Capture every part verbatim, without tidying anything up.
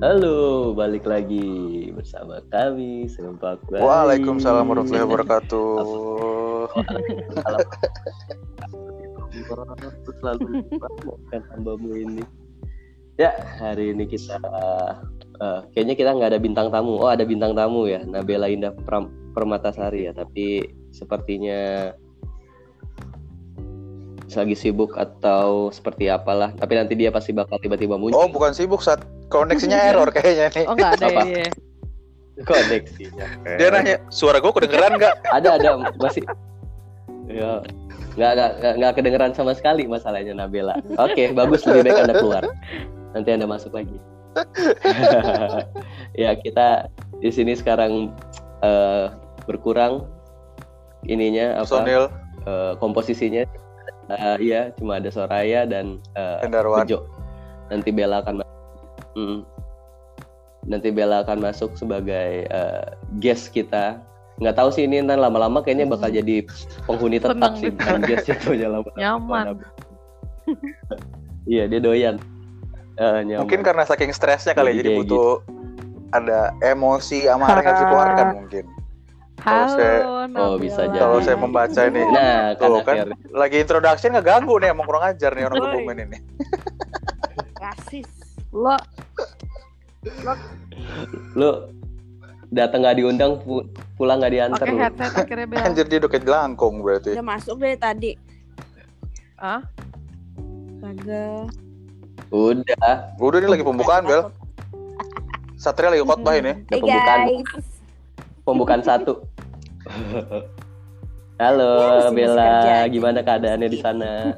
Halo, balik lagi bersama kami Serempak Bayi. Waalaikumsalam warahmatullahi wabarakatuh. Selalu bukan hambamu ini. Ya, hari ini kita uh, kayaknya kita nggak ada bintang tamu. Oh, ada bintang tamu ya, Nabela Indah Permatasari ya. Tapi sepertinya lagi sibuk atau seperti apalah. Tapi nanti dia pasti bakal tiba-tiba muncul. Oh, bukan sibuk, saat koneksinya error kayaknya nih. Oh, nggak ada apa? Ya. Koneksinya. Dia nanya, suara gue kedengeran nggak? Ada, ada masih. Ya. Nggak, nggak, nggak kedengeran sama sekali masalahnya Nabela. Oke, okay, bagus, lebih baik Anda keluar. Nanti Anda masuk lagi. Ya, kita di sini sekarang uh, berkurang ininya apa? Uh, komposisinya. Uh, iya, cuma ada Soraya dan uh, Bejo. Nanti Bella akan masuk. Mm. Nanti Bella akan masuk sebagai uh, guest kita. Nggak tahu sih ini ntar lama-lama kayaknya bakal jadi penghuni tetap sih, bukan guest itu lama-lama. Nyaman. Iya, dia doyan. Uh, nyaman. Mungkin karena saking stresnya kali jadi, jadi butuh gitu. Ada emosi amarah yang harus dikeluarkan mungkin. Kalau saya, oh, bisa jadi. Kalau saya membaca ini, nah, tuh kan biar... lagi introduction ngeganggu nih, emang kurang ajar nih orang kebumen ini. Rasis, lo, lo, lo. Datang nggak diundang, pulang nggak diantar. Oke, headset akhirnya bilang. Anjir, dia udah kayak jelangkung berarti. Udah masuk dari tadi. Ah? Kagak. Udah. Udah ini lagi pembukaan, Bel. Satria lagi khotbah ini. Udah hey pembukaan. Pembukaan satu. Halo ya, Bella, gimana keadaannya di sana?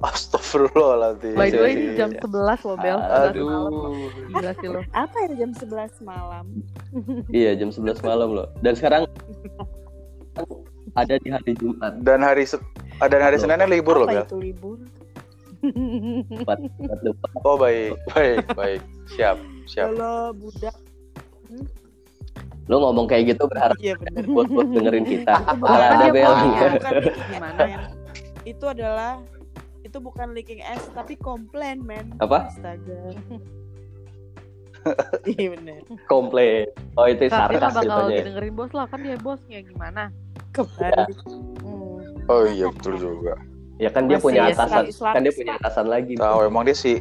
Astagfirullahaladzim. By the way, jam sebelas loh Bel. Aduh. Gila sih lo. Apa itu jam sebelas malam? Iya, jam sebelas malam loh. Dan sekarang ada di hari Jumat. Dan hari se- dan hari Seninnya libur loh Bel. Apa itu libur? empat, empat, empat. Oh baik, baik, baik. Siap, siap. Kalau budak. Hmm? Lo ngomong kayak gitu berharap ya, buat-buat dengerin kita. Alah, ada Bel. Gimana yang itu adalah itu bukan leaking ass tapi komplain, men. Apa? Astaga. Iya benar. Komplain. Oh, itu sarkas itu aja. Kalau dengerin bos lah kan dia bosnya gimana? Kembali. Hmm. Oh iya betul juga. Ya kan dia masih punya atasan. Ya, kan dia punya atasan lagi. Tahu emang dia si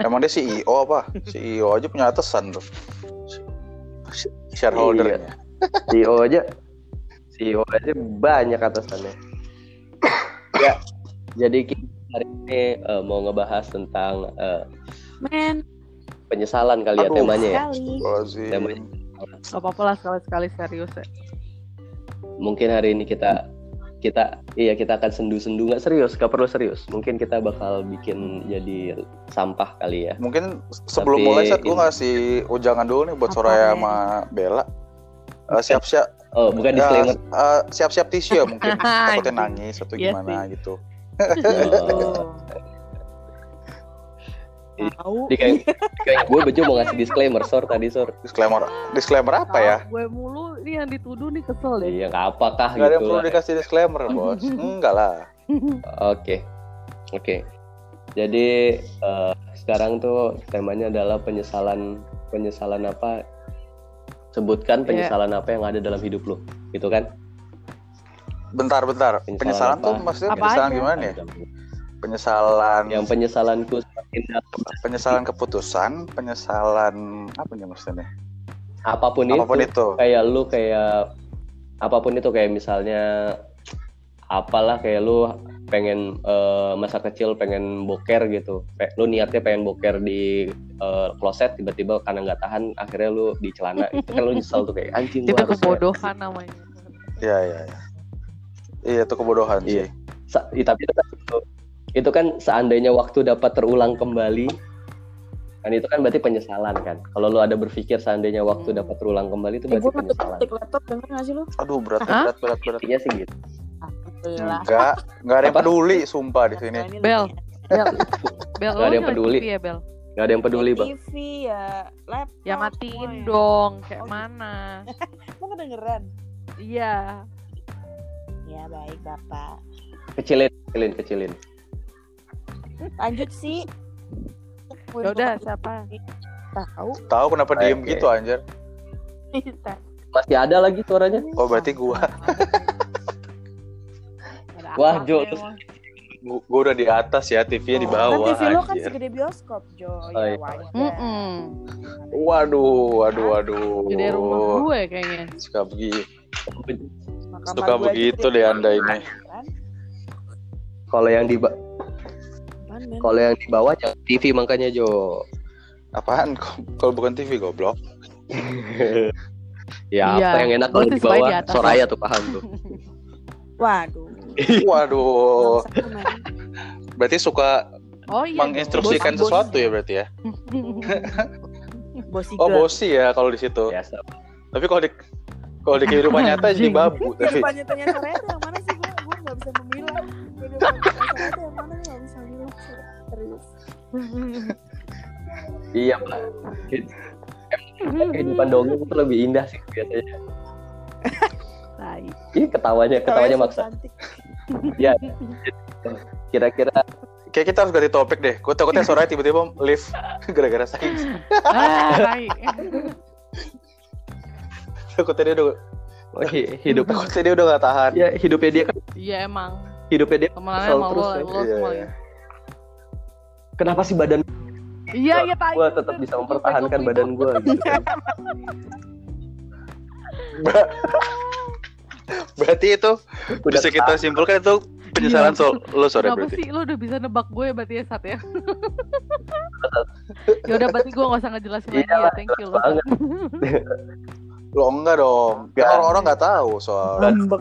Emang dia C E O apa? C E O aja punya atasan tuh. Shareholder. Iya. C E O aja, C E O aja banyak atasannya. Ya, jadi kita hari ini uh, mau ngebahas tentang uh, men penyesalan kali. Aduh, ya temanya sekali. Ya. Temanya. Gak apa-apa lah sekali-sekali serius ya. Mungkin hari ini kita kita iya kita akan sendu-sendu, nggak serius, nggak perlu serius. Mungkin kita bakal bikin jadi sampah kali ya. Mungkin sebelum Tapi, mulai set gue ngasih ujangan dulu nih buat Soraya sama Bella. Uh, siap-siap. Oh, bukan disclaimer. Uh, siap-siap tisu ya mungkin. Takutnya nangis atau gimana yes, gitu. Oh. Di kayak gue Bejo mau ngasih disclaimer sor tadi sor. Disclaimer. Disclaimer apa ya? Gue mulu. Ini yang dituduh nih kesel deh. Iya, nggak apakah gitu. Nggak ada yang perlu dikasih disclaimer, bos. Enggak lah. Oke, oke. Jadi uh, sekarang tuh temanya adalah penyesalan, penyesalan apa? Sebutkan penyesalan yeah. apa yang ada dalam hidup lo, gitu kan? Bentar, bentar. Penyesalan, penyesalan tuh maksudnya apa penyesalan aja? Gimana ya? Penyesalan. Yang penyesalanku semakin dalam. Penyesalan keputusan, penyesalan apa nih maksudnya? Apapun, apapun itu, itu kayak lu kayak apapun itu kayak misalnya apalah kayak lu pengen uh, masa kecil pengen boker gitu, lu niatnya pengen boker di uh, kloset tiba-tiba karena nggak tahan akhirnya lu di celana itu kan lu nyesel tuh kayak anjing gua. Itu kebodohan ya. Namanya. Iya iya iya. Iya itu kebodohan iya. Sih. Sa- ya, tapi itu, itu kan seandainya waktu dapat terulang kembali. Kan itu kan berarti penyesalan kan. Kalau lu ada berpikir seandainya waktu dapat terulang kembali itu berarti eh, penyesalan. Gue laptop denger enggak sih lu? Aduh, berat berat berat berat. Iya sih gitu. Enggak, enggak ada yang peduli sumpah di sini. Bel. Bel. Bel enggak ada yang peduli. T V ya, Bel. Enggak ada yang peduli, Bang. T V ya, laptop. Ya matiin oh, dong, ya. Kayak oh, mana? Lu kedengeran? Iya. Ya baik, Bapak. Kecilin, kecilin, kecilin. Lanjut sih. Ya udah, siapa? Tahu. Tahu kenapa okay. Diem gitu anjir? Masih ada lagi suaranya? Oh, berarti gua. Wah, Jo. Gue udah di atas ya, T V-nya oh, di bawah. Kan T V lo kan segede bioskop, Jo. Oh, ya, waduh, waduh, waduh. Gede rumah gue kayaknya. Suka begitu. Maka Suka begitu deh Anda ini. Kalau yang di ba- Kalau yang di bawah jangan T V makanya, Jo. Apaan? Kalau bukan T V goblok. ya, ya, apa yang enak kalau di bawah? Di atas, Soraya tuh paham tuh. Waduh. Waduh. Berarti suka oh, iya, menginstruksikan bosi, sesuatu bosi. Ya berarti ya. bosi oh bosi ya kalau di situ. Biasa. Tapi kalau di kalau di kehidupan nyata jadi babu. Kehidupan nyatanya Soraya tuh yang mana sih gue? Gue nggak bisa memilah. Kehidupan nyatanya tuh yang mana nggak bisa memilah. Terus. Iya pak. Kehidupan dongeng itu lebih indah sih biasanya. Ih ketawanya, ketawanya maksa. Ya, kira-kira. Kayak kita harus ganti topik deh. Gue takutnya Soraya tiba-tiba leave gara-gara sakit. Ah, baik. Takutnya dia udah, oh, hidup. Takutnya dia udah nggak tahan. Ya hidupnya dia kan. Iya emang. Hidupnya dia. Kemalannya emang terus, lo, lo semua ya. Kenapa sih badan? Iya iya. Gue tetap bisa mempertahankan badan gue. Berarti itu udah bisa kita tahu. Simpulkan itu penyesalan iya. so, lo Soraya berarti. Kenapa sih lo udah bisa nebak gue berarti ya Sat ya? Ya udah berarti gue nggak usah ngejelasin lagi ya, thank you lo. Lo enggak dong, gak. Orang-orang nggak tahu soal. Itu,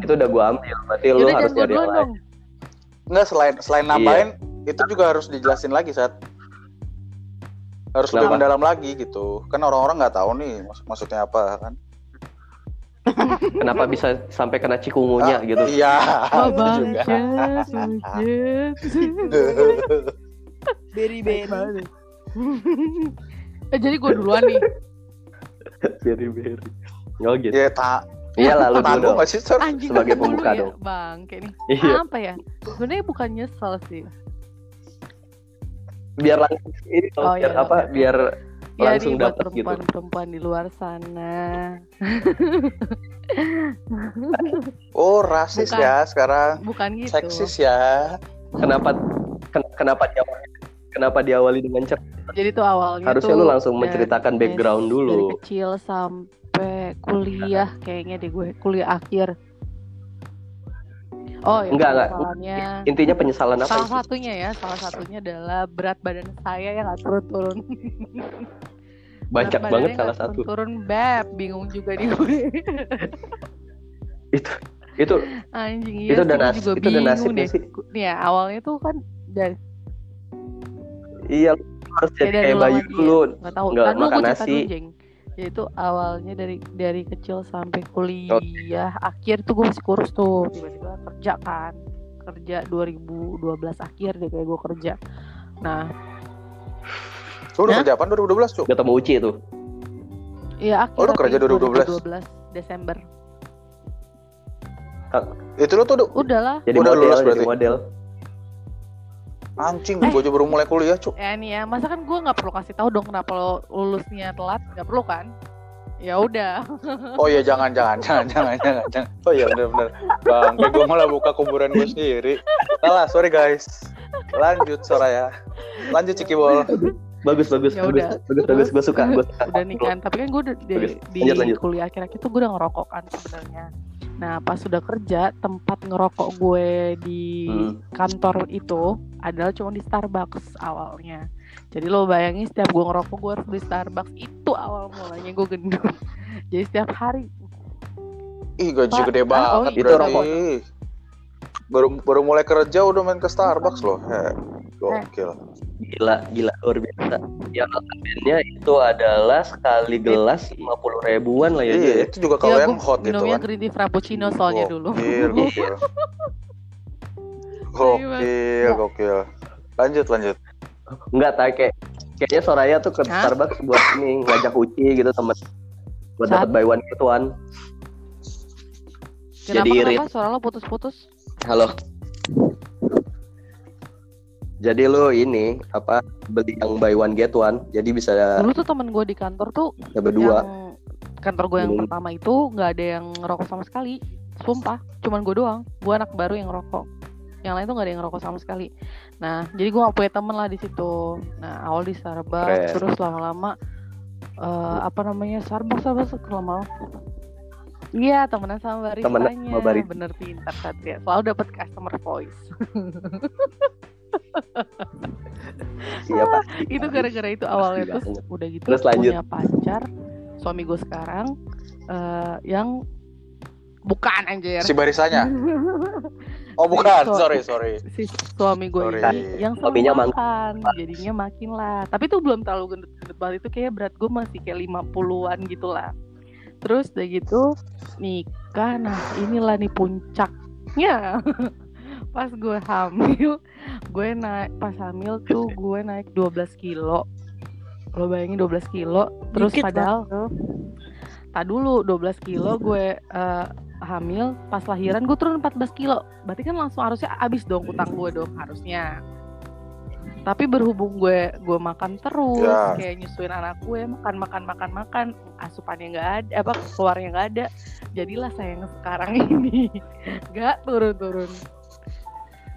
itu udah gue ambil, berarti lo harus nyari yang lain. Nggak selain selain nambahin iya. Itu juga harus dijelasin lagi Sat. Harus kenapa? Lebih mendalam lagi gitu, kan orang-orang nggak tahu nih maksud maksudnya apa kan? Kenapa bisa sampai kena cikungunya ah, gitu? Iya, itu juga. Beri beri. Eh jadi gue duluan nih. Beri beri. Oh gitu. Ya tak. Iya lalu dulu. Sebagai pembuka ya, dong. Bang, kayak nih. Iya. Apa ya? Sebenarnya bukan nyesel sih. Biar langsung ini, oh, biar iya, apa? Iya. Biar ya, langsung buat dapat perempuan, gitu. Perempuan di luar sana. Oh, rasis bukan, ya sekarang. Bukan gitu. Seksis ya. Kenapa kenapa diawali, kenapa diawali dengan cerita? Jadi tuh awalnya harusnya lu langsung dari, menceritakan background dari, dulu. Dari kecil sampai kuliah kayaknya deh gue, kuliah akhir. Oh, ya, enggak, enggak. Intinya penyesalan apa? Salah itu? satunya ya, salah satunya adalah berat badan saya yang nggak turun-turun. Banyak banget salah satu. Turun beb, bingung juga di gue. itu, itu. Anjing iya. Itu udah nasib, itu udah nasib deh. Sih. Ya awalnya tuh kan dari. Iya, harus ya, jadi kayak Bayu dulu. Nggak tahu. Nggak makan nasi. Yaitu awalnya dari dari kecil sampai kuliah okay. Akhir tuh gue masih kurus tuh tiba-tiba kerja kan kerja dua ribu dua belas akhir deh kayak gue kerja nah lu udah nah? Kerja apa dua ribu dua belas tuh ketemu Uci tuh iya akhir oh, kerja dua ribu dua belas Desember itu lo tuh udah udahlah jadi udah model, lulus berarti jadi model. Anjing, eh. Gue aja baru mulai kuliah, Cuk. Ya nih ya, masa kan gue nggak perlu kasih tahu dong kenapa lo lulusnya telat, nggak perlu kan? Ya udah. Oh iya, jangan, jangan, jangan, jangan, jangan, jangan. Oh iya, benar-benar. Bang, gue malah buka kuburan gue sendiri. Salah, sorry guys. Lanjut Soraya. Lanjut Cikibol. Bagus, bagus, ya bagus, udah. bagus, bagus. Gue suka, gue suka. Udah nih kan, tapi kan gue di, di lanjut, kuliah akhir-akhir itu gue udah ngerokok kan sebenarnya. Nah pas sudah kerja tempat ngerokok gue di hmm. kantor itu adalah cuma di Starbucks awalnya. Jadi lo bayangin setiap gue ngerokok gue harus di Starbucks itu awal mulanya gue gendut. Jadi setiap hari. Ih gaji Pak, gede banget oh, itu rokok. Baru baru mulai kerja udah main ke Starbucks loh. Heh, gokil. Gila gila luar biasa. Ya notabene itu adalah sekali gelas lima puluh ribuan lah ya. Iya, itu juga kalau ya, yang hot gitu kan. Minumnya green tea frappuccino soalnya dulu. Gokil. Gokil. Gokil, gokil. Lanjut lanjut. Enggak tak kayak kayaknya Soraya tuh ke Hah? Starbucks buat ini ngajak Uci gitu temen. Buat dapat buy one get one. Kenapa, Jadi irit. Kenapa suara lo putus-putus? Halo. Jadi lu ini apa beli yang buy one get one, jadi bisa. Dulu tuh temen gue di kantor tuh berdua. Yang kantor gue yang hmm. pertama itu nggak ada yang ngerokok sama sekali, sumpah. Cuman gue doang, gue anak baru yang ngerokok. Yang lain tuh nggak ada yang ngerokok sama sekali. Nah, jadi gue nggak punya temen lah di situ. Nah, awal di Starbucks, terus lama-lama uh, apa namanya Starbucks, Starbucks lama-lama. Iya, temenan sama baristanya. Temenan sama baristanya. Bener pintar Satria. Selalu dapat customer voice. Iya pasti. Itu gara-gara itu awalnya pasti, terus udah gitu terus punya pacar suami gue sekarang uh, yang bukan anjir. Si barisannya. Oh bukan, so, sorry sorry. Si suami gue ini yang suaminya makan, jadinya makin lah. Tapi tuh belum terlalu gendut-gendut banget, itu kayak berat gue masih kayak lima puluhan gitulah. Terus udah gitu nikah, nah inilah nih puncaknya. Pas gue hamil, gue naik pas hamil tuh gue naik dua belas kilo. Lo bayangin dua belas kilo, terus dikit padahal tuh. Tak dulu dua belas kilo gue uh, hamil, pas lahiran gue turun empat belas kilo. Berarti kan langsung harusnya abis dong utang gue dong harusnya. Tapi berhubung gue gue makan terus, yeah. kayak nyusuin anak gue makan makan makan makan, asupannya nggak ada, apa keluarnya nggak ada. Jadilah sayang sekarang ini nggak turun-turun.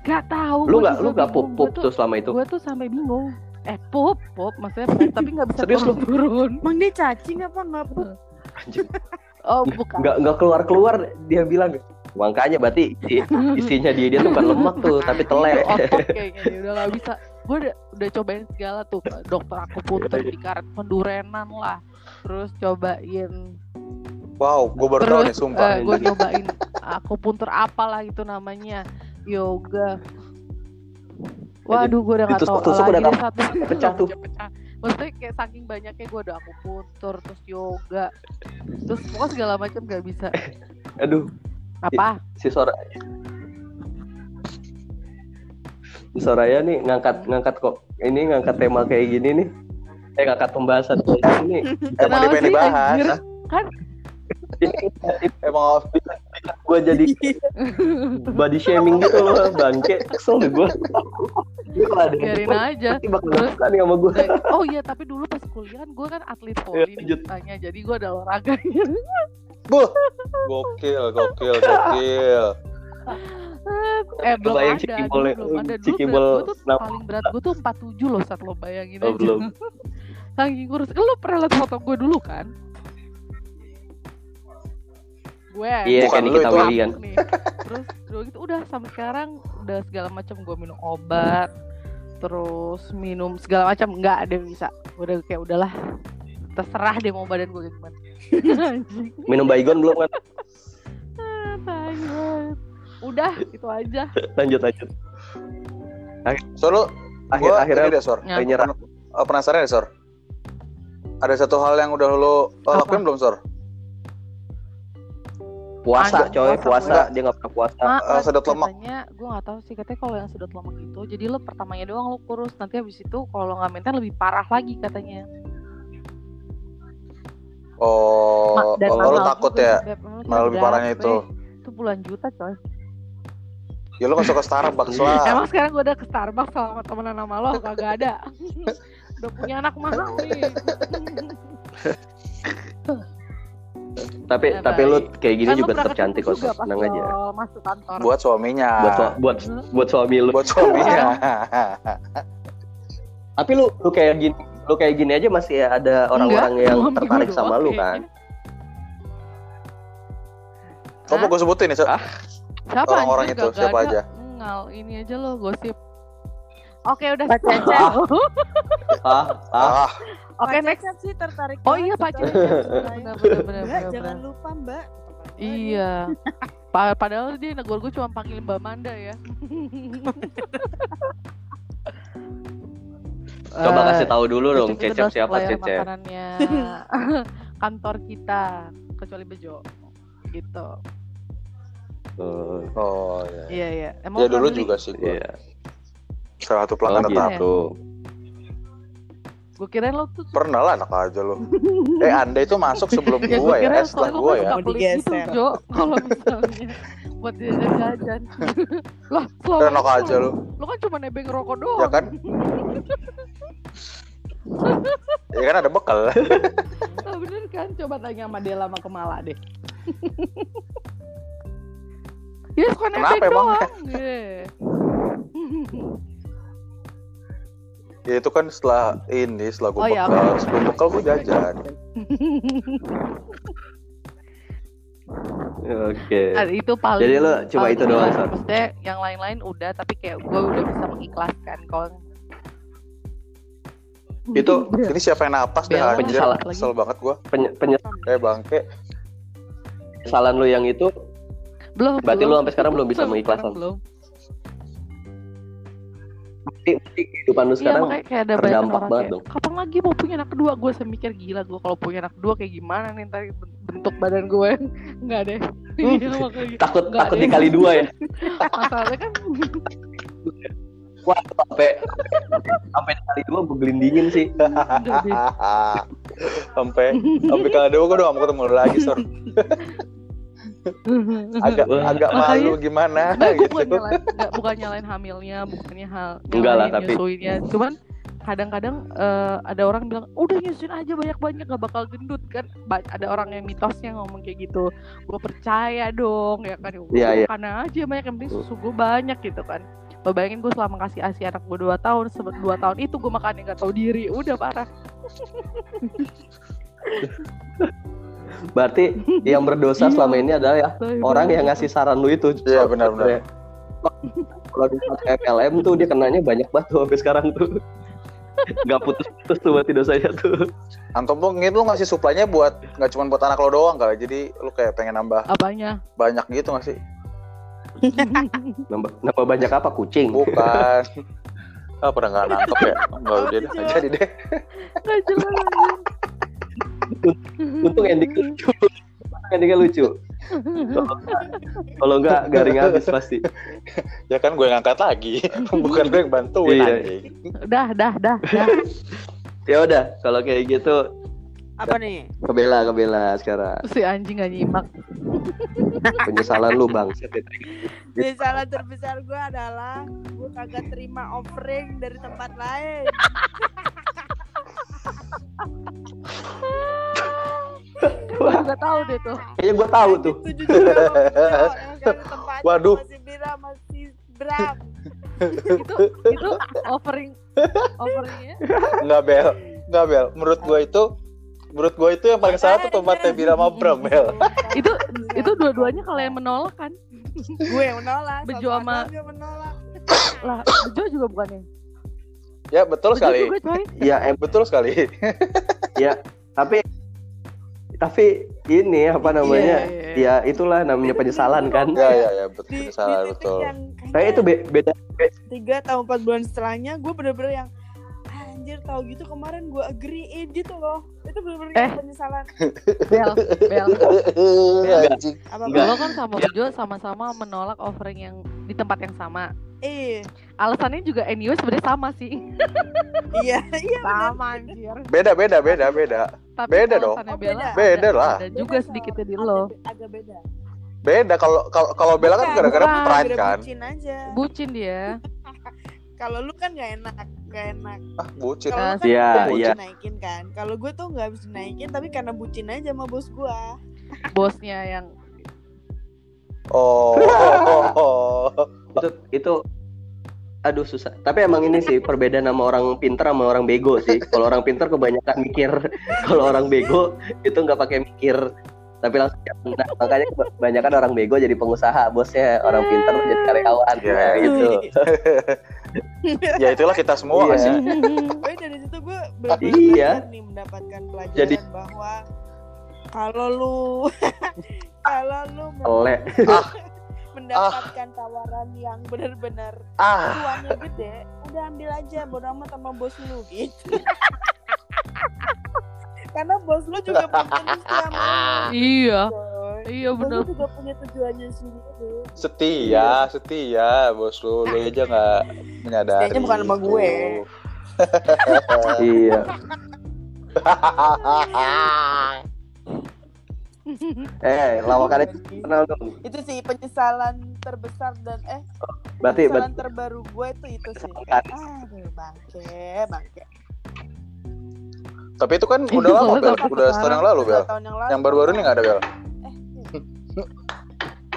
Gak tahu. Lu gak, lu gak pup pup tuh selama itu. Gue tuh sampai bingung. Eh pup pup maksudnya tapi nggak bisa turun turun. Emang dia cacing apa nggak pup? Anjir. Oh bukan. Gak nggak keluar keluar dia bilang. Makanya berarti isinya dia dia tuh bukan lemak tuh tapi telek. Otot kayaknya dia udah nggak bisa. Gue udah, udah cobain segala tuh dokter akupunktur di karet pendurenan lah. Terus cobain. Wow, gue baru tahu nih sumpah. Uh, gue cobain akupunktur apalah gitu namanya. Yoga. Waduh, gue udah nggak tahu lagi satu pecah tuh. Maksudnya kayak saking banyaknya gue udah akupunktur, terus yoga, terus pokoknya segala macam nggak bisa. Aduh. Apa? Si, si Soraya. Si Soraya nih ngangkat ngangkat kok. Ini ngangkat tema kayak gini nih. Eh ngangkat pembahasan ini. Emang dipengen dibahas kan? Emang gue jadi body shaming gitu loh bangke, kesel deh gue. Biarin aja. Terus sama gue. Oh iya, tapi dulu pas kuliah kan gue kan atlet voli nih tanya, jadi gue ada olahraganya. Boh, gokil, gokil, gokil. Eh belum ada, belum ada dulu. Gue tuh paling berat gue tuh empat puluh tujuh loh saat lo bayangin aja. Belum. Saking kurus. Lo pernah liat foto gue dulu kan? Gue iya kan kita wilian terus dulu gitu udah sampai sekarang udah segala macam gue minum obat terus minum segala macam nggak ada yang bisa udah kayak udahlah terserah deh mau badan gue gimana. Minum baygon belum kan? Udah itu aja lanjut lanjut solo akhir akhirnya udah sor penyerah penasaran ya sor ada satu hal yang udah lo lakuin belum sor? Puasa, coy, puasa, puasa. Dia nggak pernah puasa. Nah, uh, sedot lemak. Katanya, gue nggak tahu sih katanya kalau yang sedot lemak itu, jadi lo pertamanya doang lo kurus, nanti habis itu kalau nggak maintain lebih parah lagi katanya. Oh, Ma- kalau lo takut ya, malah lebih parahnya itu. Itu puluhan juta, coy. Ya lo nggak suka Starbucks lah. Emang sekarang gue udah ke Starbucks sama temenan sama lo, kagak ada. Udah punya anak mahal nih. Tapi nah, tapi baik. Lu kayak gini kan juga tetap cantik kok, senang aja. Buat suaminya. Buat su- buat hmm? buat suami lu. Buat suaminya. Tapi lu lu kayak gini, lu kayak gini aja masih ada orang-orang enggak, yang tertarik sama okay. lu kan. Kamu gue sebutin ya, ah? siapa orang-orang itu, siapa aja? Ngal, ini aja lo gosip. Oke, udah selesai. Ah, ah. Oke, okay, next sih tertarik. Oh iya, Pak Cecep. Benar-benar. Jangan lupa, Mbak. Iya. Padahal dia negur gue cuma panggil Mbak Manda ya. Coba kasih tahu dulu dong, Cecep siapa Cecep. Makanannya kantor kita, kecuali Bejo. Gitu. Oh iya. Iya, iya. Emang ya dulu juga sih gue. Iya. Salah satu pelanggan tetap tuh. Gue kira lo tuh pernah lah anak aja lo. Eh anda itu masuk sebelum gue ya, setelah gue ya. Kalau misalnya buat jajan-jajan. Lah, lo enak aja lu. Lu kan cuma nebeng rokok doang. Ya kan? Ya kan ada bekal. Nah, bener kan? Coba tanya sama Dela sama Kemala deh. Iya, suka nebeng doang. Yeah. Ya itu kan setelah ini, setelah gue oh, bekal, ya, sebelum bekal gue jajan. Oke. Okay. Itu paling. Jadi lo coba itu doang. Maksudnya yang lain-lain udah, tapi kayak gue udah bisa mengikhlaskan kalau. Itu ini siapa yang napas deh? Penyesalan. Kesel banget gue. Penye- penyesalan. Eh bangke. Kesalahan lo yang itu. Belum. Berarti belum. Lo sampai sekarang belum bisa mengikhlaskan. Belum. Kehidupan lu sekarang ya, kayak ada terdampak banget kayak, dong. Kapan lagi mau punya anak kedua? Gue semikir gila gue kalau punya anak kedua kayak gimana nih ntar bentuk badan gue. Nggak deh. Hmm. Takut nggak takut deh. Dikali dua ya. Masalahnya kan wah sampai sampai dikali dua bergelindingin sih. Sampai sampai kali dua gue udah gak mau ketemu lagi sor. agak Wah. agak malu makanya, gimana nah, gitu. Bukan nyalain, gak, bukan nyalain hamilnya, bukannya hal nyalain nyusuinnya. Tapi... Cuman kadang-kadang uh, ada orang bilang, udah nyusuin aja banyak-banyak gak bakal gendut kan. Ba- ada orang yang mitosnya ngomong kayak gitu. Gue percaya dong, ya kan. Ya, ya. Karena aja banyak, yang penting susu gue banyak gitu kan. Lo bayangin gue selama kasih asi anak gue dua tahun, sebelum dua tahun itu gue makannya gak tahu diri. Udah parah. Berarti yang berdosa selama ini adalah ya orang yang ngasih saran lu itu. Iya benar-benar. Kalau di F L M tuh dia kenanya banyak banget tuh sampai sekarang tuh. Gak putus-putus tuh berarti dosanya tuh. Antum tuh ngit lu ngasih suplainya buat nggak cuma buat anak lo doang kali. Jadi lu kayak pengen nambah. Apanya? Banyak gitu nggak sih? nambah nambah banyak apa kucing? Bukan. Ah oh, pernah nggak nangkep ya? Nggak udah deh. Jadi deh. Nggak jelas. Untung endingnya lucu, endingnya lucu. Kalau enggak garing habis pasti. Ya kan gue ngangkat lagi, bukan gue yang bantuin. Iya. Dah, dah, dah, dah. Ya udah, kalau kayak gitu. Apa nih? Kebela, kebela sekarang. Si anjing gak nyimak. Penyesalan lu bang. Penyesalan terbesar gue adalah gue kagak terima offering dari tempat lain. Gue juga tahu deh tuh. Kayaknya gue tahu tuh. Waduh. Masih Bira, masih Bram. Itu itu offering offeringnya. Nggak bel, nggak bel. Menurut gue itu, menurut gue itu yang paling salah tuh tempatnya Bira sama Bram bel. Itu itu dua-duanya kalian menolak kan? Gue yang menolak. Bejo sama. Lah Bejo juga bukannya. Ya betul Bejo sekali. Iya em betul sekali. Ya tapi tapi ini apa namanya? Yeah, yeah. Ya itulah namanya penyesalan kan. Ya ya ya betul penyesalan di, betul. Saya itu be- beda tiga tahun empat bulan setelahnya gue bener-bener yang anjir tahu gitu kemarin gue agree eh, gitu loh. Itu bener-bener eh. penyesalan. Bel bel. Lo kan sama Bejo sama-sama menolak offering yang di tempat yang sama. Eh. Alasannya juga N U sebenarnya sama sih. Iya, iya sama anjir. Beda beda beda beda. Tapi beda dong. Oh, beda. Beda, beda lah. Ada juga beda, sedikitnya di lo. Agak beda. Beda kalau kalau kalau Bella kan gara-gara pride kan. Bucin aja. Bucin dia. Kalau lu kan enggak enak, enggak enak. Ah, bucin. Iya, kan iya. Yeah, yeah. Naikin kan. Kalau gue tuh enggak habis naikin tapi karena bucin aja sama bos gua. Bosnya yang Oh. oh, oh, oh. Itu, itu aduh susah. Tapi emang ini sih perbedaan sama orang pinter sama orang bego sih. Kalau orang pinter kebanyakan mikir, kalau orang bego itu nggak pakai mikir, tapi langsung. Nah, makanya kebanyakan orang bego jadi pengusaha bosnya, orang pinter jadi karyawan yeah. gitu. Ya itulah kita semua yeah. sih. Tapi dari situ gue benar-benar nih mendapatkan pelajaran jadi... bahwa kalau lu kalau lu mendapatkan mendapatkan ah. tawaran yang benar-benar ah. uangnya gede, udah ambil aja bodo amat sama bos lu gitu. Karena bos lu juga punya tujuan. Iya. Iya benar. Bos lu juga punya tujuannya sendiri. Setia, setia bos lu, lu aja enggak menyadari. Setianya bukan sama gue. Iya. Eh, lawakan itu kenal dong. Itu sih penyesalan terbesar dan eh berarti, penyesalan berarti. terbaru gue itu itu sih. Aduh, bangke, bangke. Tapi itu kan udah lama, Bel. Udah setahun yang lalu, Bel. Yang baru-baru ini nggak ada, Bel.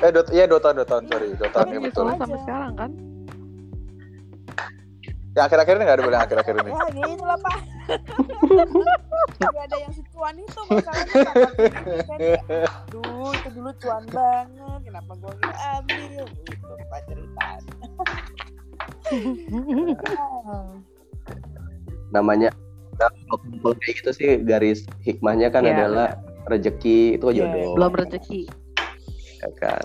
Eh, eh dot, ya Dota, Dota, sorry, Dota ini betul. Sampai sekarang kan? Yang akhir-akhir ini nggak ada, Bel. Yang akhir-akhir ini. Ya gitu lah, Pak. Nggak ada yang si cuan itu, masalahnya. Aduh, itu dulu cuan banget. Kenapa gue nggak ambil? Itu Pak ceritanya. Namanya. Kalau kayak gitu sih garis hikmahnya kan yeah. adalah rezeki itu yeah. jodoh. Belum rezeki. Ya kan.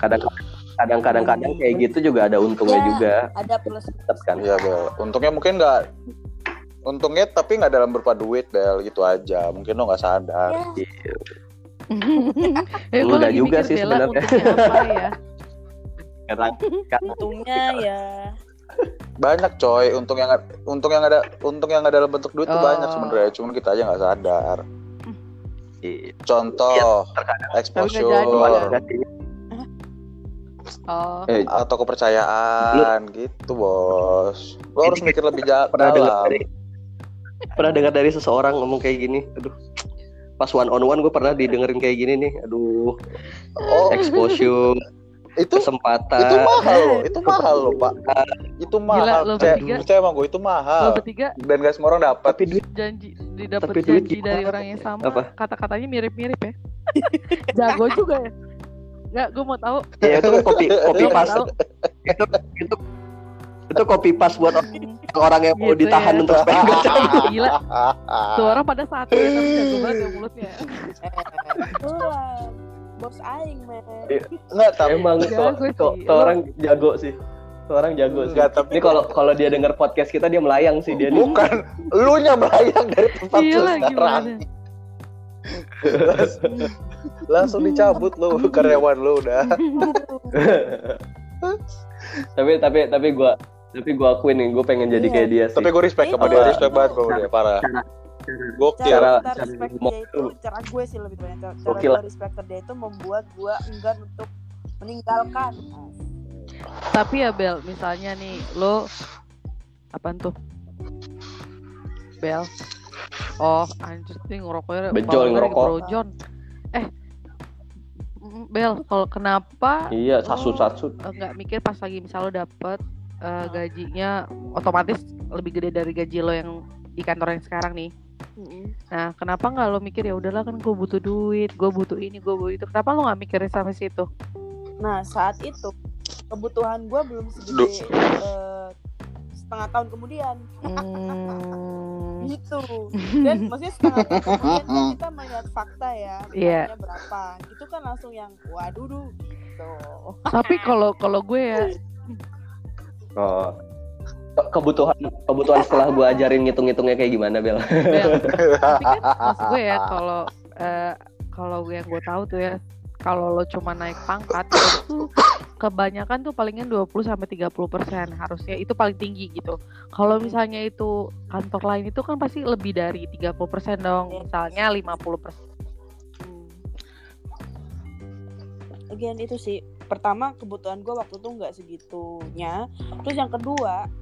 Kadang-kadang kadang kayak gitu juga ada untungnya yeah, juga. Ada plus tetap kan. Iya, Bel. Untungnya mungkin enggak untungnya tapi enggak dalam berupa duit, Bel, gitu aja. Mungkin lo enggak sadar. Iya. Yeah. Lu enggak juga sih sebenarnya. Ya? Kadang untungnya ya. Banyak coy, untung yang untung yang ada untung yang ada dalam bentuk duit oh. tuh banyak sebenarnya, cuman kita aja nggak sadar. Contoh ya, exposure, oh. eh, atau kepercayaan Lu. gitu bos. Lo harus mikir lebih jauh. Pernah dengar dari pernah dengar dari seseorang ngomong kayak gini, aduh. Pas one on one gue pernah didengerin kayak gini nih, aduh. Oh. Exposure. Itu kesempatan itu mahal loh, itu mahal loh Pak, itu mahal. Percaya sama gue itu mahal. Bertiga, dan gak semua orang dapat. Tapi duit janji, didapat janji dari orang yang sama. Apa? Kata-katanya mirip-mirip ya. Jago juga ya. Nggak, gue mau tahu. Ya itu kan kopi kopi pas. Itu itu itu kopi pas buat orang yang mau gitu ditahan ya. Untuk supaya nggak cabut. Gila. Tuh orang pada saat itu jago banget ya mulutnya. Bos aing men. Enggak tapi emang kok orang jago sih. Orang jago sih. Enggak, tapi ini kalau kalau dia dengar podcast kita dia melayang sih dia. Bukan lu nya melayang dari tempat lu sekarang. Langsung dicabut lu karyawan lu udah. tapi tapi tapi gua tapi gua akuin nih gua pengen jadi kayak dia sih. Tapi gua respect sama dia, respect banget sama dia parah. Gokil. Cara, cara respect dia itu, cara gue sih lebih banyak. Cara, cara respect dia itu membuat gue enggan untuk meninggalkan. Tapi ya Bel, misalnya nih lo apaan tuh? Bel. Oh, anjir nih ngerokoknya Bejol ngerokok. Eh, Bel, kalau kenapa? Iya, sasut-sasut. Enggak mikir pas lagi misal lo dapet uh, gajinya otomatis lebih gede dari gaji lo yang di kantor yang sekarang nih. Nah, kenapa nggak lo mikir ya udahlah kan gue butuh duit, gue butuh ini, gue butuh itu. Kenapa lo nggak mikirin sampai situ? Nah, saat itu kebutuhan gue belum segede uh, setengah tahun kemudian. Hmm. Gitu. Dan maksudnya setengah tahun kemudian kan kita melihat fakta ya, yeah. berapa. Itu kan langsung yang waduh duh, gitu. Tapi kalau kalau gue ya. Oh. kebutuhan kebutuhan setelah gue ajarin ngitung-ngitungnya kayak gimana Bel. Bel tapi kan maksud gue ya kalau uh, kalau yang gue tahu tuh ya kalau lo cuma naik pangkat itu kebanyakan tuh palingnya dua puluh sampai tiga puluh persen harusnya itu paling tinggi gitu. Kalau misalnya itu kantor lain itu kan pasti lebih dari tiga puluh persen dong, misalnya lima puluh persen. Again itu sih pertama kebutuhan gue waktu itu nggak segitunya. Terus yang kedua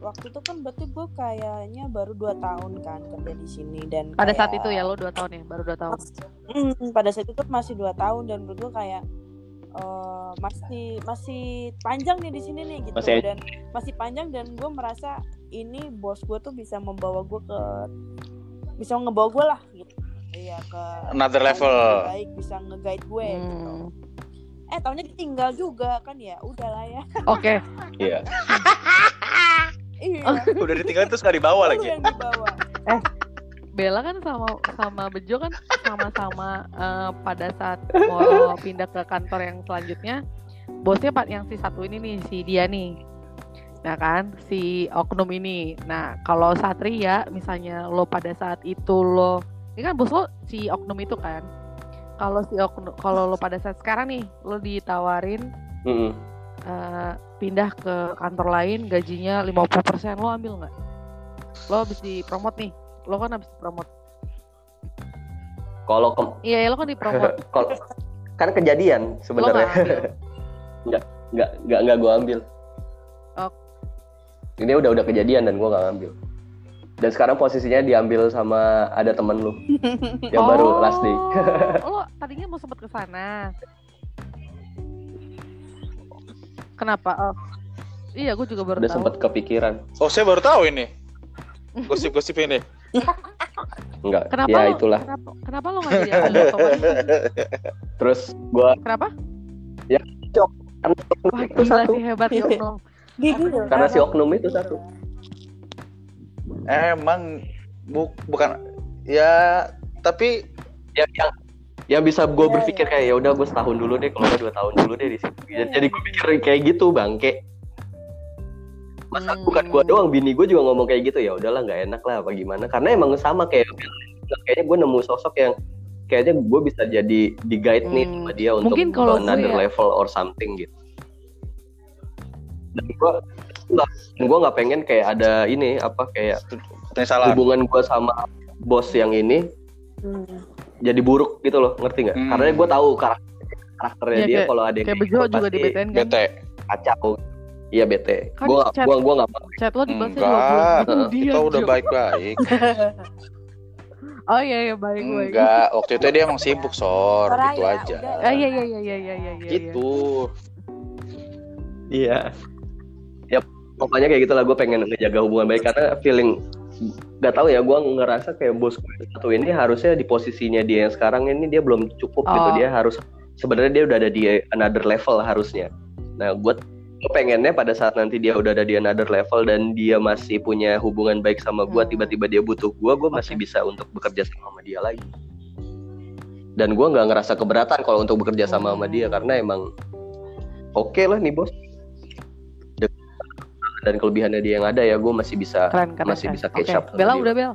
waktu itu kan berarti gue kayaknya baru dua tahun kan kerja di sini dan pada kayak... saat itu ya lo dua tahun ya baru dua tahun Mas, mm, pada saat itu masih dua tahun dan menurut gue kayak uh, masih masih panjang nih di sini nih gitu masih... dan masih panjang dan gue merasa ini bos gue tuh bisa membawa gue ke bisa ngebawa gue lah gitu ya ke another level baik bisa nge-guide gue hmm. gitu. Eh tahunnya ditinggal juga kan ya udahlah ya. Oke. Okay. Iya. Iya. Udah ditinggal terus nggak dibawa lagi. Yang dibawa. Eh Bella kan sama sama Bejo kan sama-sama uh, pada saat mau pindah ke kantor yang selanjutnya bosnya pak yang si satu ini nih si dia nih, nah kan si oknum ini. Nah kalau Satria misalnya lo pada saat itu lo ini kan bos lo si oknum itu kan. Kalau si kalau lo pada saat sekarang nih lo ditawarin mm-hmm. uh, pindah ke kantor lain gajinya lima puluh persen lo ambil nggak? Lo habis dipromot nih, lo kan habis dipromot. Kalau iya, lo kan dipromot. Kalau kan kejadian sebenarnya. Enggak, enggak, enggak, enggak gue ambil. Oh. Ini udah udah kejadian dan gue nggak ngambil. Dan sekarang posisinya diambil sama ada temen lu yang oh. baru last day. Lo tadinya mau sempet kesana. Kenapa? Oh. Iya, gue juga baru udah tahu. Udah sempet kepikiran. Oh, saya baru tahu ini. Gosip-gosip ini. Enggak. Kenapa ya lo, itulah. Kenapa, kenapa lo nggak diambil? Terus gue. Kenapa? Ya, cok. Wah, itu satu. Si hebat si oknum. Karena si oknum itu satu. Emang bu, bukan. Ya, tapi yang yang, yang bisa gue ya, berpikir ya. Kayak ya udah gue setahun dulu deh, kalau nggak dua tahun dulu deh di sini. Ya, jadi gue pikir kayak gitu, bangke. Masa hmm. bukan gue doang, bini gue juga ngomong kayak gitu, ya udahlah nggak enak lah apa gimana, karena emang sama kayak kayaknya gue nemu sosok yang kayaknya gue bisa jadi di guide hmm. nih sama dia untuk another ya. Level or something gitu. Dan gue dan gue nggak pengen kayak ada ini apa kayak Salah. hubungan gue sama bos yang ini hmm. jadi buruk gitu loh, ngerti nggak? Hmm. Karena gue tahu karakter karakternya ya, dia kalau ada yang kayak Bejo juga di B T N kan kacau. Iya bete. Kan gua chat, gua gua enggak apa-apa. Chat lo dibaca dulu. Kita udah baik-baik. Oh iya ya baik gue. Enggak, waktu itu dia emang sibuk sor, Soraya, gitu aja. Ah iya iya iya iya iya iya. Gitu. Iya. Ya pokoknya kayak gitulah, gue pengen ngejaga hubungan baik karena feeling enggak tahu ya, gue ngerasa kayak bos gue satu ini harusnya di posisinya dia yang sekarang ini dia belum cukup oh. gitu. Dia harus sebenarnya dia udah ada di another level harusnya. Nah, buat gue pengennya pada saat nanti dia udah ada di another level dan dia masih punya hubungan baik sama gue, hmm. tiba-tiba dia butuh gue, gue masih okay. bisa untuk bekerja sama sama dia lagi. Dan gue nggak ngerasa keberatan kalau untuk bekerja sama hmm. sama dia karena emang oke okay lah nih bos. Dan kelebihannya dia yang ada ya, gue masih bisa keren, keren, masih keren. Bisa catch up. Okay. Bella udah Bel.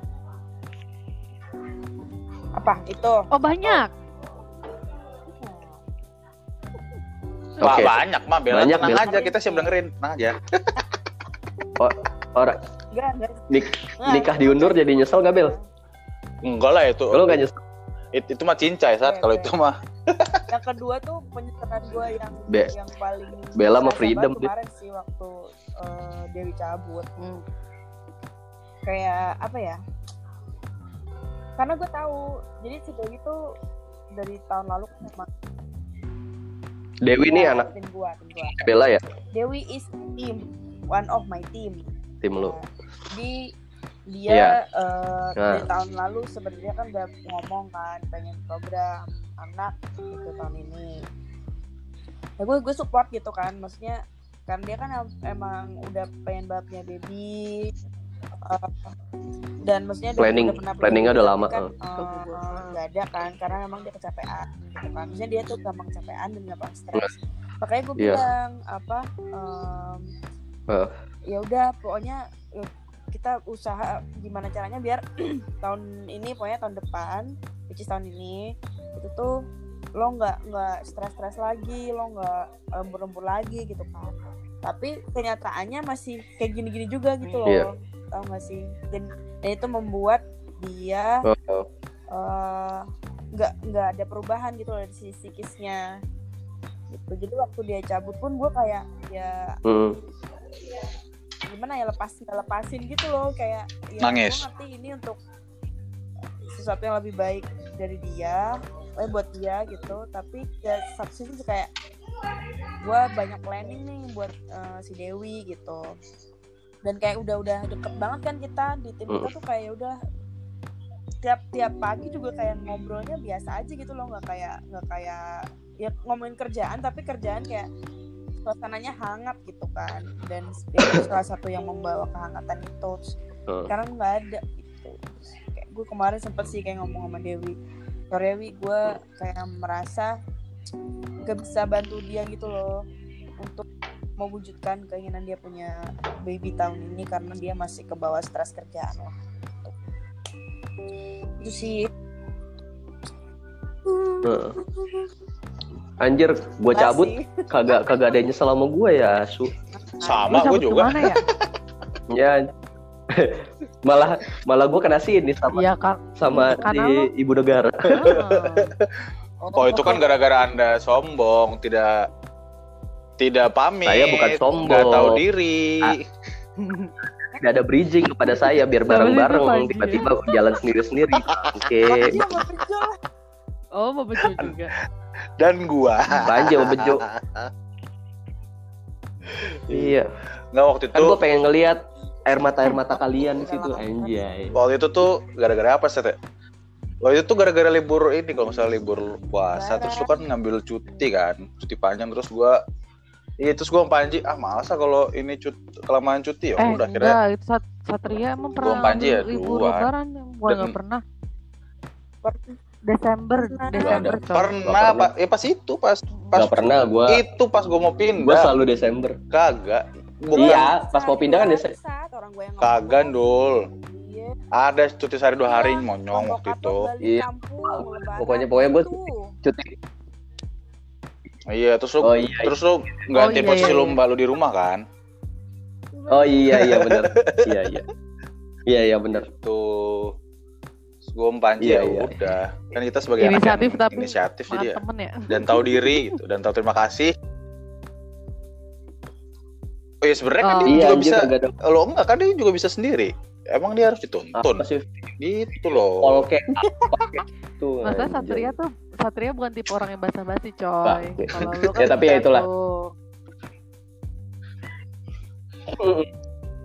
Apa itu? Oh banyak. Oh. Wah, okay. banyak mah Bella, banyak, tenang Bella. Aja, kita siap dengerin, tenang aja. Oh, orang Nik, nikah diundur jadi nyesel gak Bel? Enggak lah itu. Lo gak nyesel? It, itu mah cincai saat, okay, kalau okay. itu mah. Yang kedua tuh penyesalan gue yang, Be- yang paling Bella sama freedom kemarin sih waktu uh, Dewi cabut. Hmm. Kayak apa ya? Karena gue tahu, jadi si Dewi tuh dari tahun lalu memang. Dewi ini ya, anak gua, gua. Bella ya? Dewi is team, one of my team. Tim lu. Di dia yeah. uh, nah. dari tahun lalu sebenarnya kan udah ngomong kan pengen program anak gitu tahun ini. Ya gue gue support gitu kan, maksudnya kan dia kan emang udah pengen babnya baby. Uh, dan maksudnya planning planningnya udah lama kan, uh, gak ada kan karena memang dia kecapean gitu kan, maksudnya dia tuh gampang kecapean dan gampang stres, makanya gue yeah. bilang apa um, uh. ya udah pokoknya kita usaha gimana caranya biar tahun ini pokoknya tahun depan which is tahun ini itu tuh lo nggak nggak stres-stres lagi, lo nggak lembur-lembur lagi gitu kan, tapi kenyataannya masih kayak gini-gini juga gitu loh yeah. tau gak sih, dan, dan itu membuat dia oh. uh, gak, gak ada perubahan gitu loh dari sisi psikisnya gitu. Jadi waktu dia cabut pun gue kayak ya mm. gimana ya lepas, gak lepasin gitu loh kayak ya, nangis gue ngerti ini untuk sesuatu yang lebih baik dari dia eh, buat dia gitu, tapi ya satu sisi kayak gue banyak planning nih buat uh, si Dewi gitu. Dan kayak udah-udah deket banget kan kita di tim kita tuh kayak udah tiap-tiap pagi juga kayak ngobrolnya biasa aja gitu loh, nggak kayak nggak kayak ya ngomongin kerjaan tapi kerjaan kayak suasananya hangat gitu kan, dan salah satu yang membawa kehangatan itu sekarang nggak ada gitu. Kayak gue kemarin sempet sih kayak ngomong sama Dewi, sorry Dewi gue kayak merasa gak bisa bantu dia gitu loh untuk mewujudkan keinginan dia punya baby tahun ini karena dia masih ke bawah stres kerjaan lah. Itu sih. Uh. Anjir, gue cabut kagak kagak ada nyesel sama gue ya, Su. Sama gue juga. Ya? Ya, malah malah gue kena sini sama ya, Kak, sama di lo... ibu negara. Oh, oh itu kan gara-gara Anda sombong, tidak tidak pamit. Saya bukan sombong, nggak tahu diri. Ah. Tidak ada bridging kepada saya biar bareng-bareng, tiba-tiba jalan sendiri-sendiri. Oke. Okay. Oh mau Bejo juga. Dan gua. Banjir mau Bejo. Iya. Nggak waktu itu. Kan gua pengen ngelihat air mata air mata kalian di situ, anjay. Waktu itu tuh gara-gara apa sih teh? Waktu itu tuh gara-gara libur ini, kalau misalnya libur puasa, terus lu kan ngambil cuti kan, cuti panjang, terus gua. Iya, terus gue panji, ah malas lah kalau ini cut, kelamaan cuti ya. Eh, udah kira. Sat, Satria emang pernah panji ya, libur lebaran, gue nggak pernah. Desember, Desember. Pernah, pernah. Pak? Eh pas itu, pas pas. Gak pernah gue. Itu pas gue mau pindah. Gue selalu Desember. Kagak. Bukan. Iya, pas mau pindah kan Desember. Kagak dul. Iya. Ada cuti sehari dua hari, monyong waktu itu. Iya. Pokoknya pokoknya gue cuti. Iya, terus lu oh, iya, terus lu ganti oh, iya, posisi iya. lomba lu di rumah kan? Oh iya iya benar. iya iya. Iya iya benar. Tuh. Gom panci iya, ya iya. udah. Kan kita sebagai inisiatif anak tapi inisiatif jadi ya. ya. Dan tahu diri gitu, dan tahu terima kasih. Oh iya sebenarnya oh, kan dia iya, juga bisa. Lo enggak kan dia juga bisa sendiri. Emang dia harus dituntun. Apa sih? Gitu loh. Oke. Tuh. Masa Satria tuh Satria bukan tipe orang yang basa-basi, coy. Kalau lu kan ya tapi ya itulah.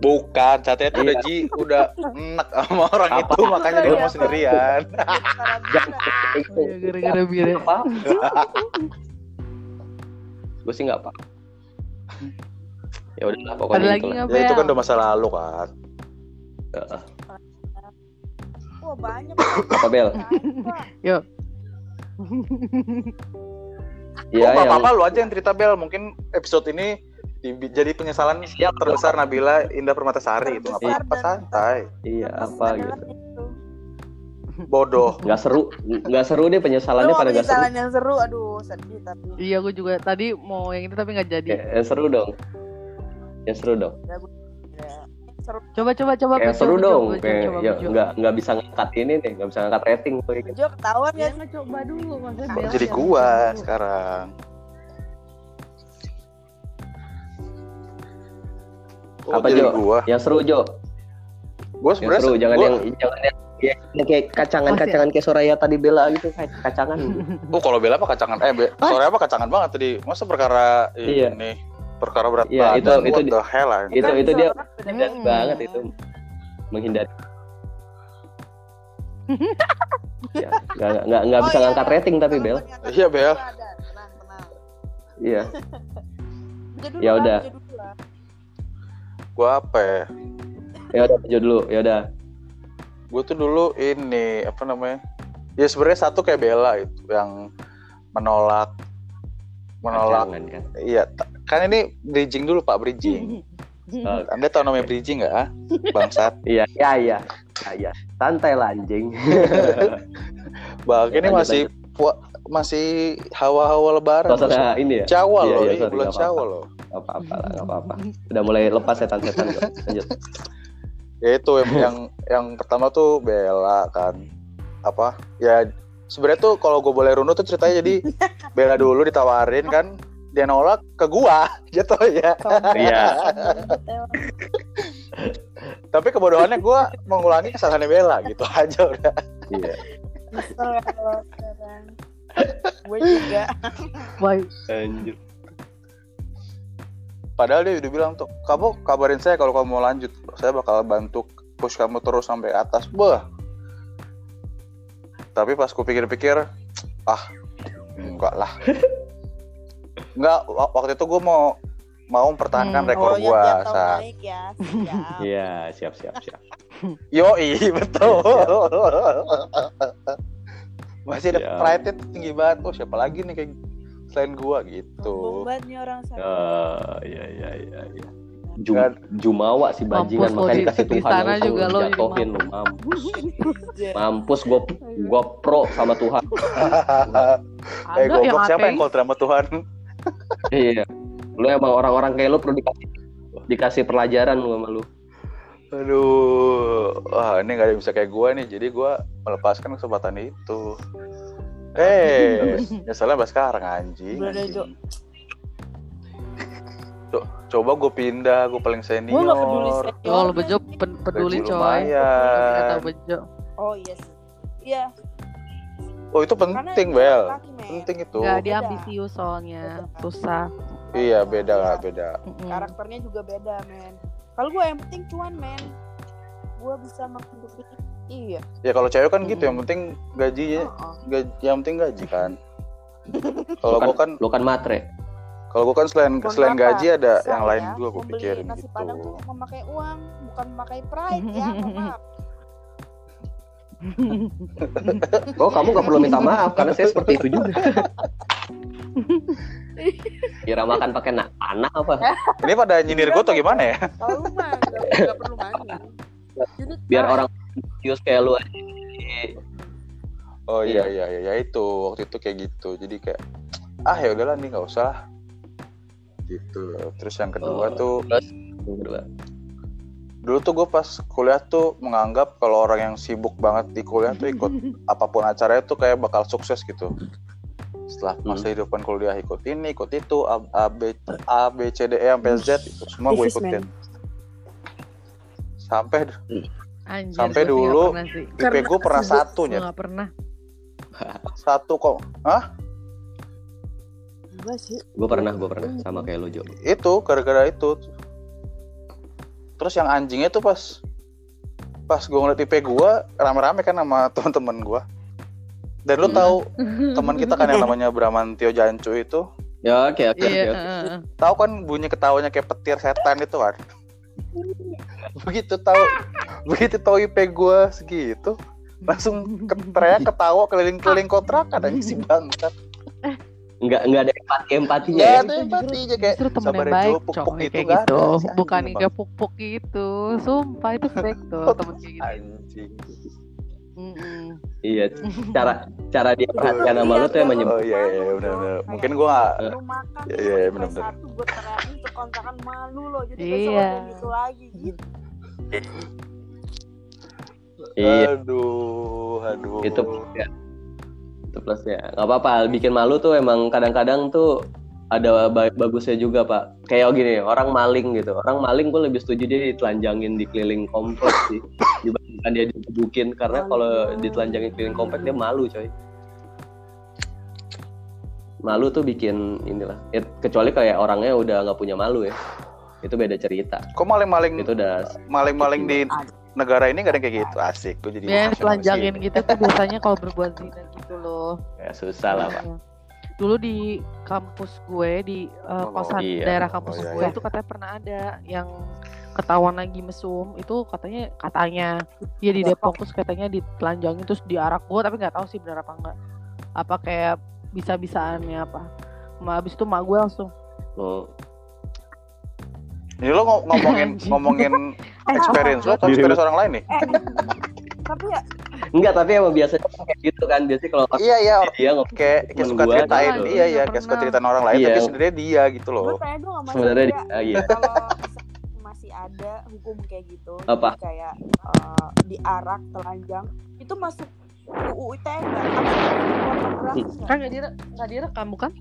Bukan, Satria tuh udah ji, udah enak sama orang apa? Itu makanya dia mau sendirian. Gara-gara bire. Gue sih enggak apa-apa. Ya udah pokoknya itu. Ya itu kan udah masa lalu kan. Heeh. Oh, banyak. Bel. Yuk. Iya, oh, ya. Apa-apa lu aja yang cerita Bel. Mungkin episode ini jadi penyesalan siap terbesar Nabela Indah Permatasari itu apa apa santai. Iya, apa gitu. Bodoh. Enggak seru. Enggak seru deh penyesalannya pada enggak seru. Penyesalan yang seru. Aduh, sedih tapi. Iya, gue juga tadi mau yang itu tapi enggak jadi. Ya, seru dong. Ya seru dong. Coba coba coba ya, seru Bejo, dong. Bejo, Bejo, coba, ya, Bejo. Enggak enggak bisa ngangkat ini nih, enggak bisa ngangkat rating gue. Bejo ketahuan ya, coba dulu maksudnya. Jadi gua ya, sekarang. Oh, apa Jo? Gua. Yang seru Jo. Gua sebenarnya seru, jangan gua... yang jangan yang ya, kayak kacangan-kacangan kayak Soraya tadi Bella gitu, kayak kacangan. Oh, kalau Bella apa kacangan? Eh, Be- Soraya apa kacangan banget tadi. Masa perkara iya. ini perkara berat ya, itu itu di, hell, itu kan itu dia benar hmm. banget itu menghindari ya, nggak nggak nggak oh, bisa iya, ngangkat rating tapi Bel iya Bel iya ya udah gua apa ya udah Bejo dulu ya udah gua tuh dulu ini apa namanya ya sebenarnya satu kayak Bella itu yang menolak menolak Ajangan, kan? Iya kan ini bridging dulu Pak bridging oh, Anda tahu namanya bridging nggak bangsat iya iya iya ya, santai lah anjing bang ya, ini lanjut, masih lanjut. Pu- masih hawa-hawa lebaran nah, ini ya Jawa iya, loh iya, sorry, bulan Jawa loh nggak apa-apa lah nggak apa-apa udah mulai lepas setan-setan kok lanjut ya itu yang, yang yang pertama tuh Bella kan apa ya sebenarnya tuh kalau gue boleh runut tuh ceritanya jadi Bella dulu ditawarin kan dia nolak ke gua jatuhnya. Iya. Tapi kebodohannya gua mengulangi kesalahannya Bella gitu aja udah. Iya. Gue juga. Lanjut. Padahal dia udah bilang tuh, kamu kabarin saya kalau kamu mau lanjut, saya bakal bantu push kamu terus sampai atas. Bah. Tapi pas ku pikir-pikir, ah, enggak lah. Enggak, waktu itu gue mau mau mempertahankan hmm, rekor oh, gue. Oh, saat... ya, iya, siap-siap, siap. Yoi, betul. Siap. Masih ada pride-nya tinggi banget. Oh, siapa lagi nih kayak selain gue gitu. Bombat nih orang sana. Uh, iya, iya, iya, iya. Jum, jumawa si bajingan makanya dikasih Tuhan lu jatuhin lu mampus mampus gue gue pro sama Tuhan eh goblok siapa yang kontra sama Tuhan iya lu emang orang-orang kayak lu perlu dikasih dikasih pelajaran lu sama lu Aduh, wah ini gak ada yang bisa kayak gue nih. Jadi gue melepaskan kesempatan itu. Eh, nyeselnya bah sekarang anjing. anjing. Co- coba gue pindah, gue paling senior. Gue gak peduli senior. Oh, lu Bejo peduli coy. Kata Bejo. Oh yes. Iya. Yeah. Oh itu penting Bel. Penting itu. Gak dia ambisius soalnya. Susah. Iya beda lah beda. Karakternya juga beda men. Kalau gue yang penting cuan men, gue bisa menghidupi. Iya. Ya kalau cewek kan mm. gitu, yang penting gajinya, oh, oh. Gaji, yang penting gaji kan. Kalau gue kan, lu kan matre. Kalau gue kan selain bukan selain apa? Gaji ada Saya yang lain juga gue pikirin gitu. Membeli nasi padang tuh memakai uang, bukan memakai pride ya. Maaf. Oh kamu gak perlu minta maaf karena saya seperti itu juga. Kira makan pakai anak anak apa? Ini pada nyindir gue atau gimana ya? Kalau mah gak perlu manja. Biar orang serius kayak lu aja. Oh iya iya iya ya, itu waktu itu kayak gitu. Jadi kayak ah ya udahlah nih nggak usah lah. Gitu. Terus yang kedua oh, tuh. Kedua. Dulu tuh gue pas kuliah tuh menganggap kalau orang yang sibuk banget di kuliah tuh ikut apapun acaranya tuh kayak bakal sukses gitu. Setelah masa hmm. hidupan kuliah ikut ini, ikut itu, A, A, B, A, B, C, D, E, sampai Z itu semua gue ikutin. Sampai Anjir, sampai dulu I P gue pernah satu nyet. Gak pernah. Satu kok. Hah? Gue sih. Gue pernah, gue pernah sama kayak lo Jo. Itu gara-gara itu. Terus yang anjingnya tuh pas pas gue ngeliat I P gue rame-rame kan sama teman-teman gue. Dan lo tahu teman kita kan yang namanya Bramantio Jancuy itu? Ya oke oke oke. Tahu kan bunyi ketawanya kayak petir setan itu kan? Begitu tahu begitu tahu I P gue segitu langsung teriak ketawa keliling-keliling kontrakan aja si bangsat. Enggak enggak ada empati empatinya ya. Ada empati aja kayak sabar aja pupuk gitu kan. Bukan kayak pupuk gitu. Sumpah itu fake tuh temen kayak gitu. Anjing. Mm-hmm. Iya. Cara cara dia perhatian sama lu tuh yang menyebut. Oh iya iya benar benar. Mungkin gua enggak Iya iya benar benar. Satu buat terakhir ke kontrakan malu lo jadi kesalahan gitu lagi gitu. Iya. Aduh, aduh. Itu plus ya nggak apa-apa bikin malu tuh emang kadang-kadang tuh ada ba- bagusnya juga pak kayak gini orang maling gitu orang maling gue lebih setuju dia ditelanjangin di keliling komplek sih dibandingkan dia digebukin karena kalau ditelanjangin keliling komplek dia malu coy malu tuh bikin inilah It, kecuali kayak orangnya udah nggak punya malu ya itu beda cerita kok maling-maling itu udah maling-maling di negara ini gak ada kayak gitu asik gue jadi ya, telanjangin gitu tuh biasanya kalau berbuat zina gitu loh ya susah lah pak dulu di kampus gue di uh, kosan oh, iya. daerah kampus oh, iya, gue iya. itu katanya pernah ada yang ketahuan lagi mesum itu katanya katanya ya di Depok terus katanya ditelanjangin terus diarak gue tapi nggak tahu sih benar apa enggak apa kayak bisa-bisaannya apa habis itu mak gue langsung oh. Ini lo ngomongin ngomongin experience lo atau experience orang lain nih? Tapi ya enggak, tapi emang biasanya kayak gitu kan. Biasanya kalau Iya, iya. Dia ngomong kayak suka ceritain. Iya, iya, kayak suka ceritain orang lain tapi sebenarnya dia gitu loh. Sebenarnya dia. Kalau masih ada hukum kayak gitu, kayak diarak, telanjang, itu masuk U U I T E enggak? Kan enggak direkam bukan?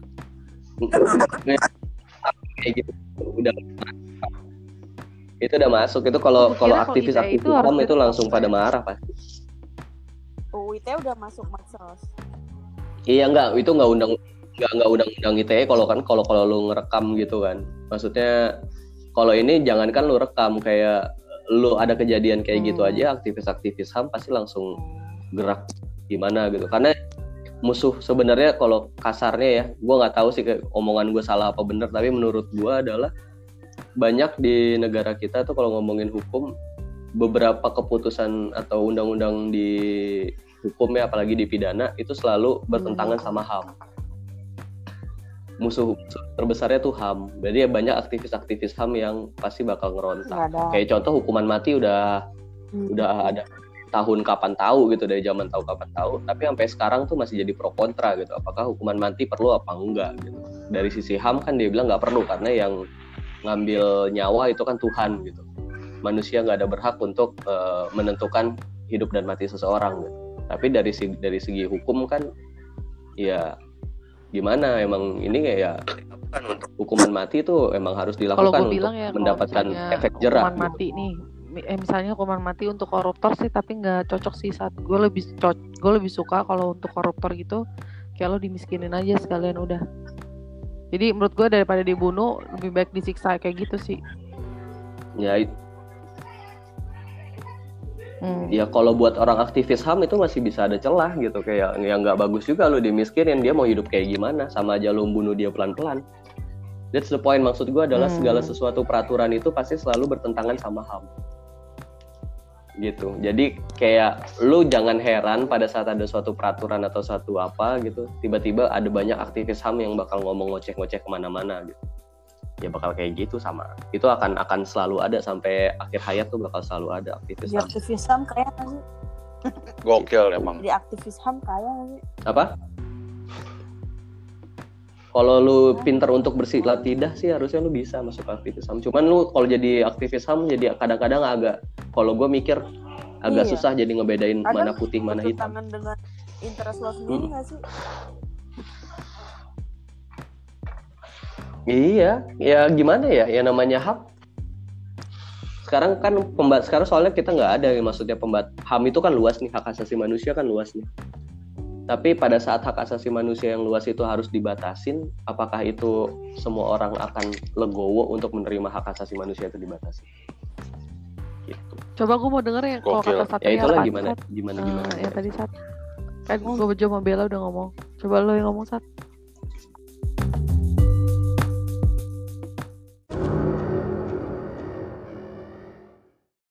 Kayak gitu. Udah itu udah masuk itu kalau kalau aktivis-aktivis hukum itu, itu langsung pada marah pasti. Oh, I T E udah masuk medsos. Iya enggak, itu enggak undang enggak enggak undang-undang I T E kalau kan kalau kalau lu ngerekam gitu kan. Maksudnya kalau ini jangankan lu rekam kayak lu ada kejadian kayak hmm. gitu aja aktivis-aktivis H A M pasti langsung gerak gimana gitu. Karena musuh sebenarnya kalau kasarnya ya, gua enggak tahu sih omongan gua salah apa benar, tapi menurut gua adalah banyak di negara kita tuh kalau ngomongin hukum beberapa keputusan atau undang-undang di hukumnya apalagi di pidana itu selalu bertentangan hmm. sama H A M. Musuh terbesarnya tuh H A M. Jadi ya banyak aktivis-aktivis H A M yang pasti bakal ngerontak. Kayak contoh hukuman mati udah hmm. udah ada tahun kapan tahu gitu dari zaman tahu kapan tahu, tapi sampai sekarang tuh masih jadi pro kontra gitu. Apakah hukuman mati perlu apa enggak gitu. Dari sisi H A M kan dia bilang enggak perlu karena yang ngambil nyawa itu kan Tuhan gitu. manusia nggak ada berhak untuk uh, menentukan hidup dan mati seseorang gitu. Tapi dari segi, dari segi hukum kan ya gimana, emang ini kayak hukuman mati itu emang harus dilakukan untuk ya, mendapatkan efek jerah. Hukuman gitu. Mati nih, eh, misalnya hukuman mati untuk koruptor sih, tapi nggak cocok sih. Saat gue lebih cocok, gue lebih suka kalau untuk koruptor gitu, kayak lo dimiskinin aja sekalian udah. Jadi menurut gue daripada dibunuh lebih baik disiksa kayak gitu sih. Ya itu. Hmm. Ya kalau buat orang aktivis H A M itu masih bisa ada celah gitu, kayak yang nggak bagus juga lu dimiskinin, dia mau hidup kayak gimana, sama aja lu bunuh dia pelan-pelan. That's the point, maksud gue adalah hmm. segala sesuatu peraturan itu pasti selalu bertentangan sama H A M. Gitu. Jadi kayak lu jangan heran pada saat ada suatu peraturan atau suatu apa gitu, tiba-tiba ada banyak aktivis H A M yang bakal ngomong ngoceh-ngoceh kemana-mana gitu. Ya bakal kayak gitu, sama itu akan akan selalu ada sampai akhir hayat tuh, bakal selalu ada aktivis H A M. Aktivis H A M kaya nggak sih? Gokil emang. Di aktivis H A M kaya nggak sih? Apa? Kalau lu pinter untuk bersilatida sih harusnya lu bisa masuk aktivis H A M. Cuman lu kalau jadi aktivis H A M jadi kadang-kadang agak, kalau gue mikir agak iya. susah jadi ngebedain kadang mana putih mana hitam. Tangan dengan interest lo sendiri nggak hmm. sih? Iya, ya gimana ya, ya namanya H A M. Sekarang kan pembat, sekarang soalnya kita nggak ada, maksudnya pembat H A M itu kan luas nih, hak asasi manusia kan luas nih. Tapi pada saat hak asasi manusia yang luas itu harus dibatasin, apakah itu semua orang akan legowo untuk menerima hak asasi manusia itu dibatasi? Gitu. Coba gue mau denger yang kalau kata Satria. Ya itulah gimana, gimana, gimana. Uh, ya tadi Sat, kan gue coba Bella udah ngomong, coba lo yang ngomong Sat.